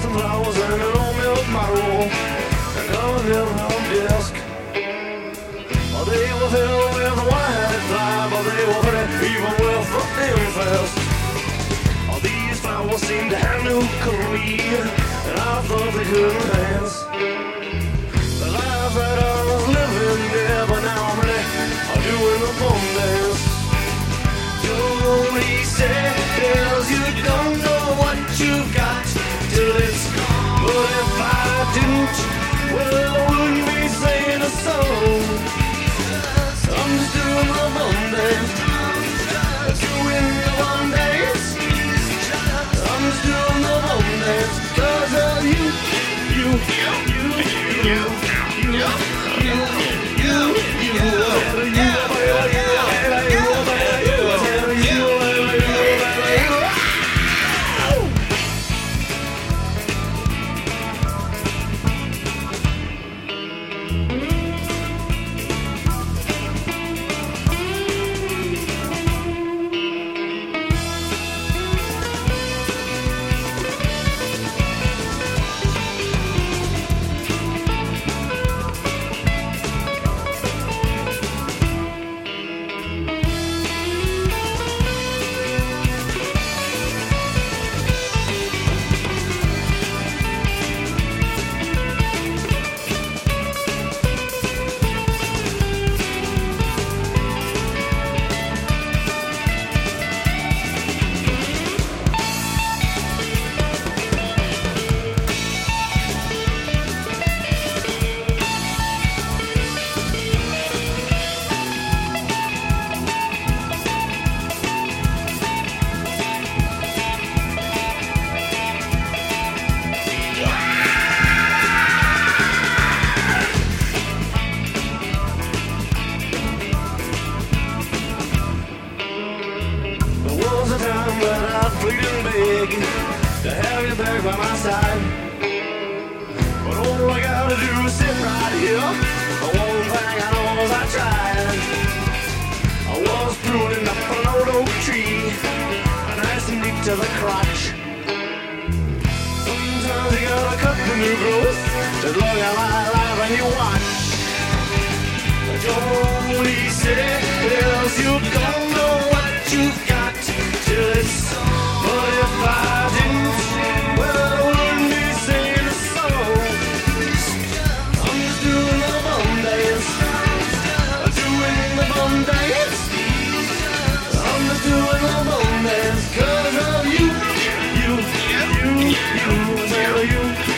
some flowers and an old milk bottle and a little desk. Well, they were filled with a wine fly, but they were pretty even with a thin fest. All these flowers seemed to have no career, and I thought they couldn't dance. The life that I was living, yeah, but now I'm really doing the bum dance. Jewelry says you don't know what you've got till it's gone. But if I didn't, well, I wouldn't be saying a song. I'm just doing the bum dance, doing the bum dance. I'm just doing the bum dance, 'cause of you.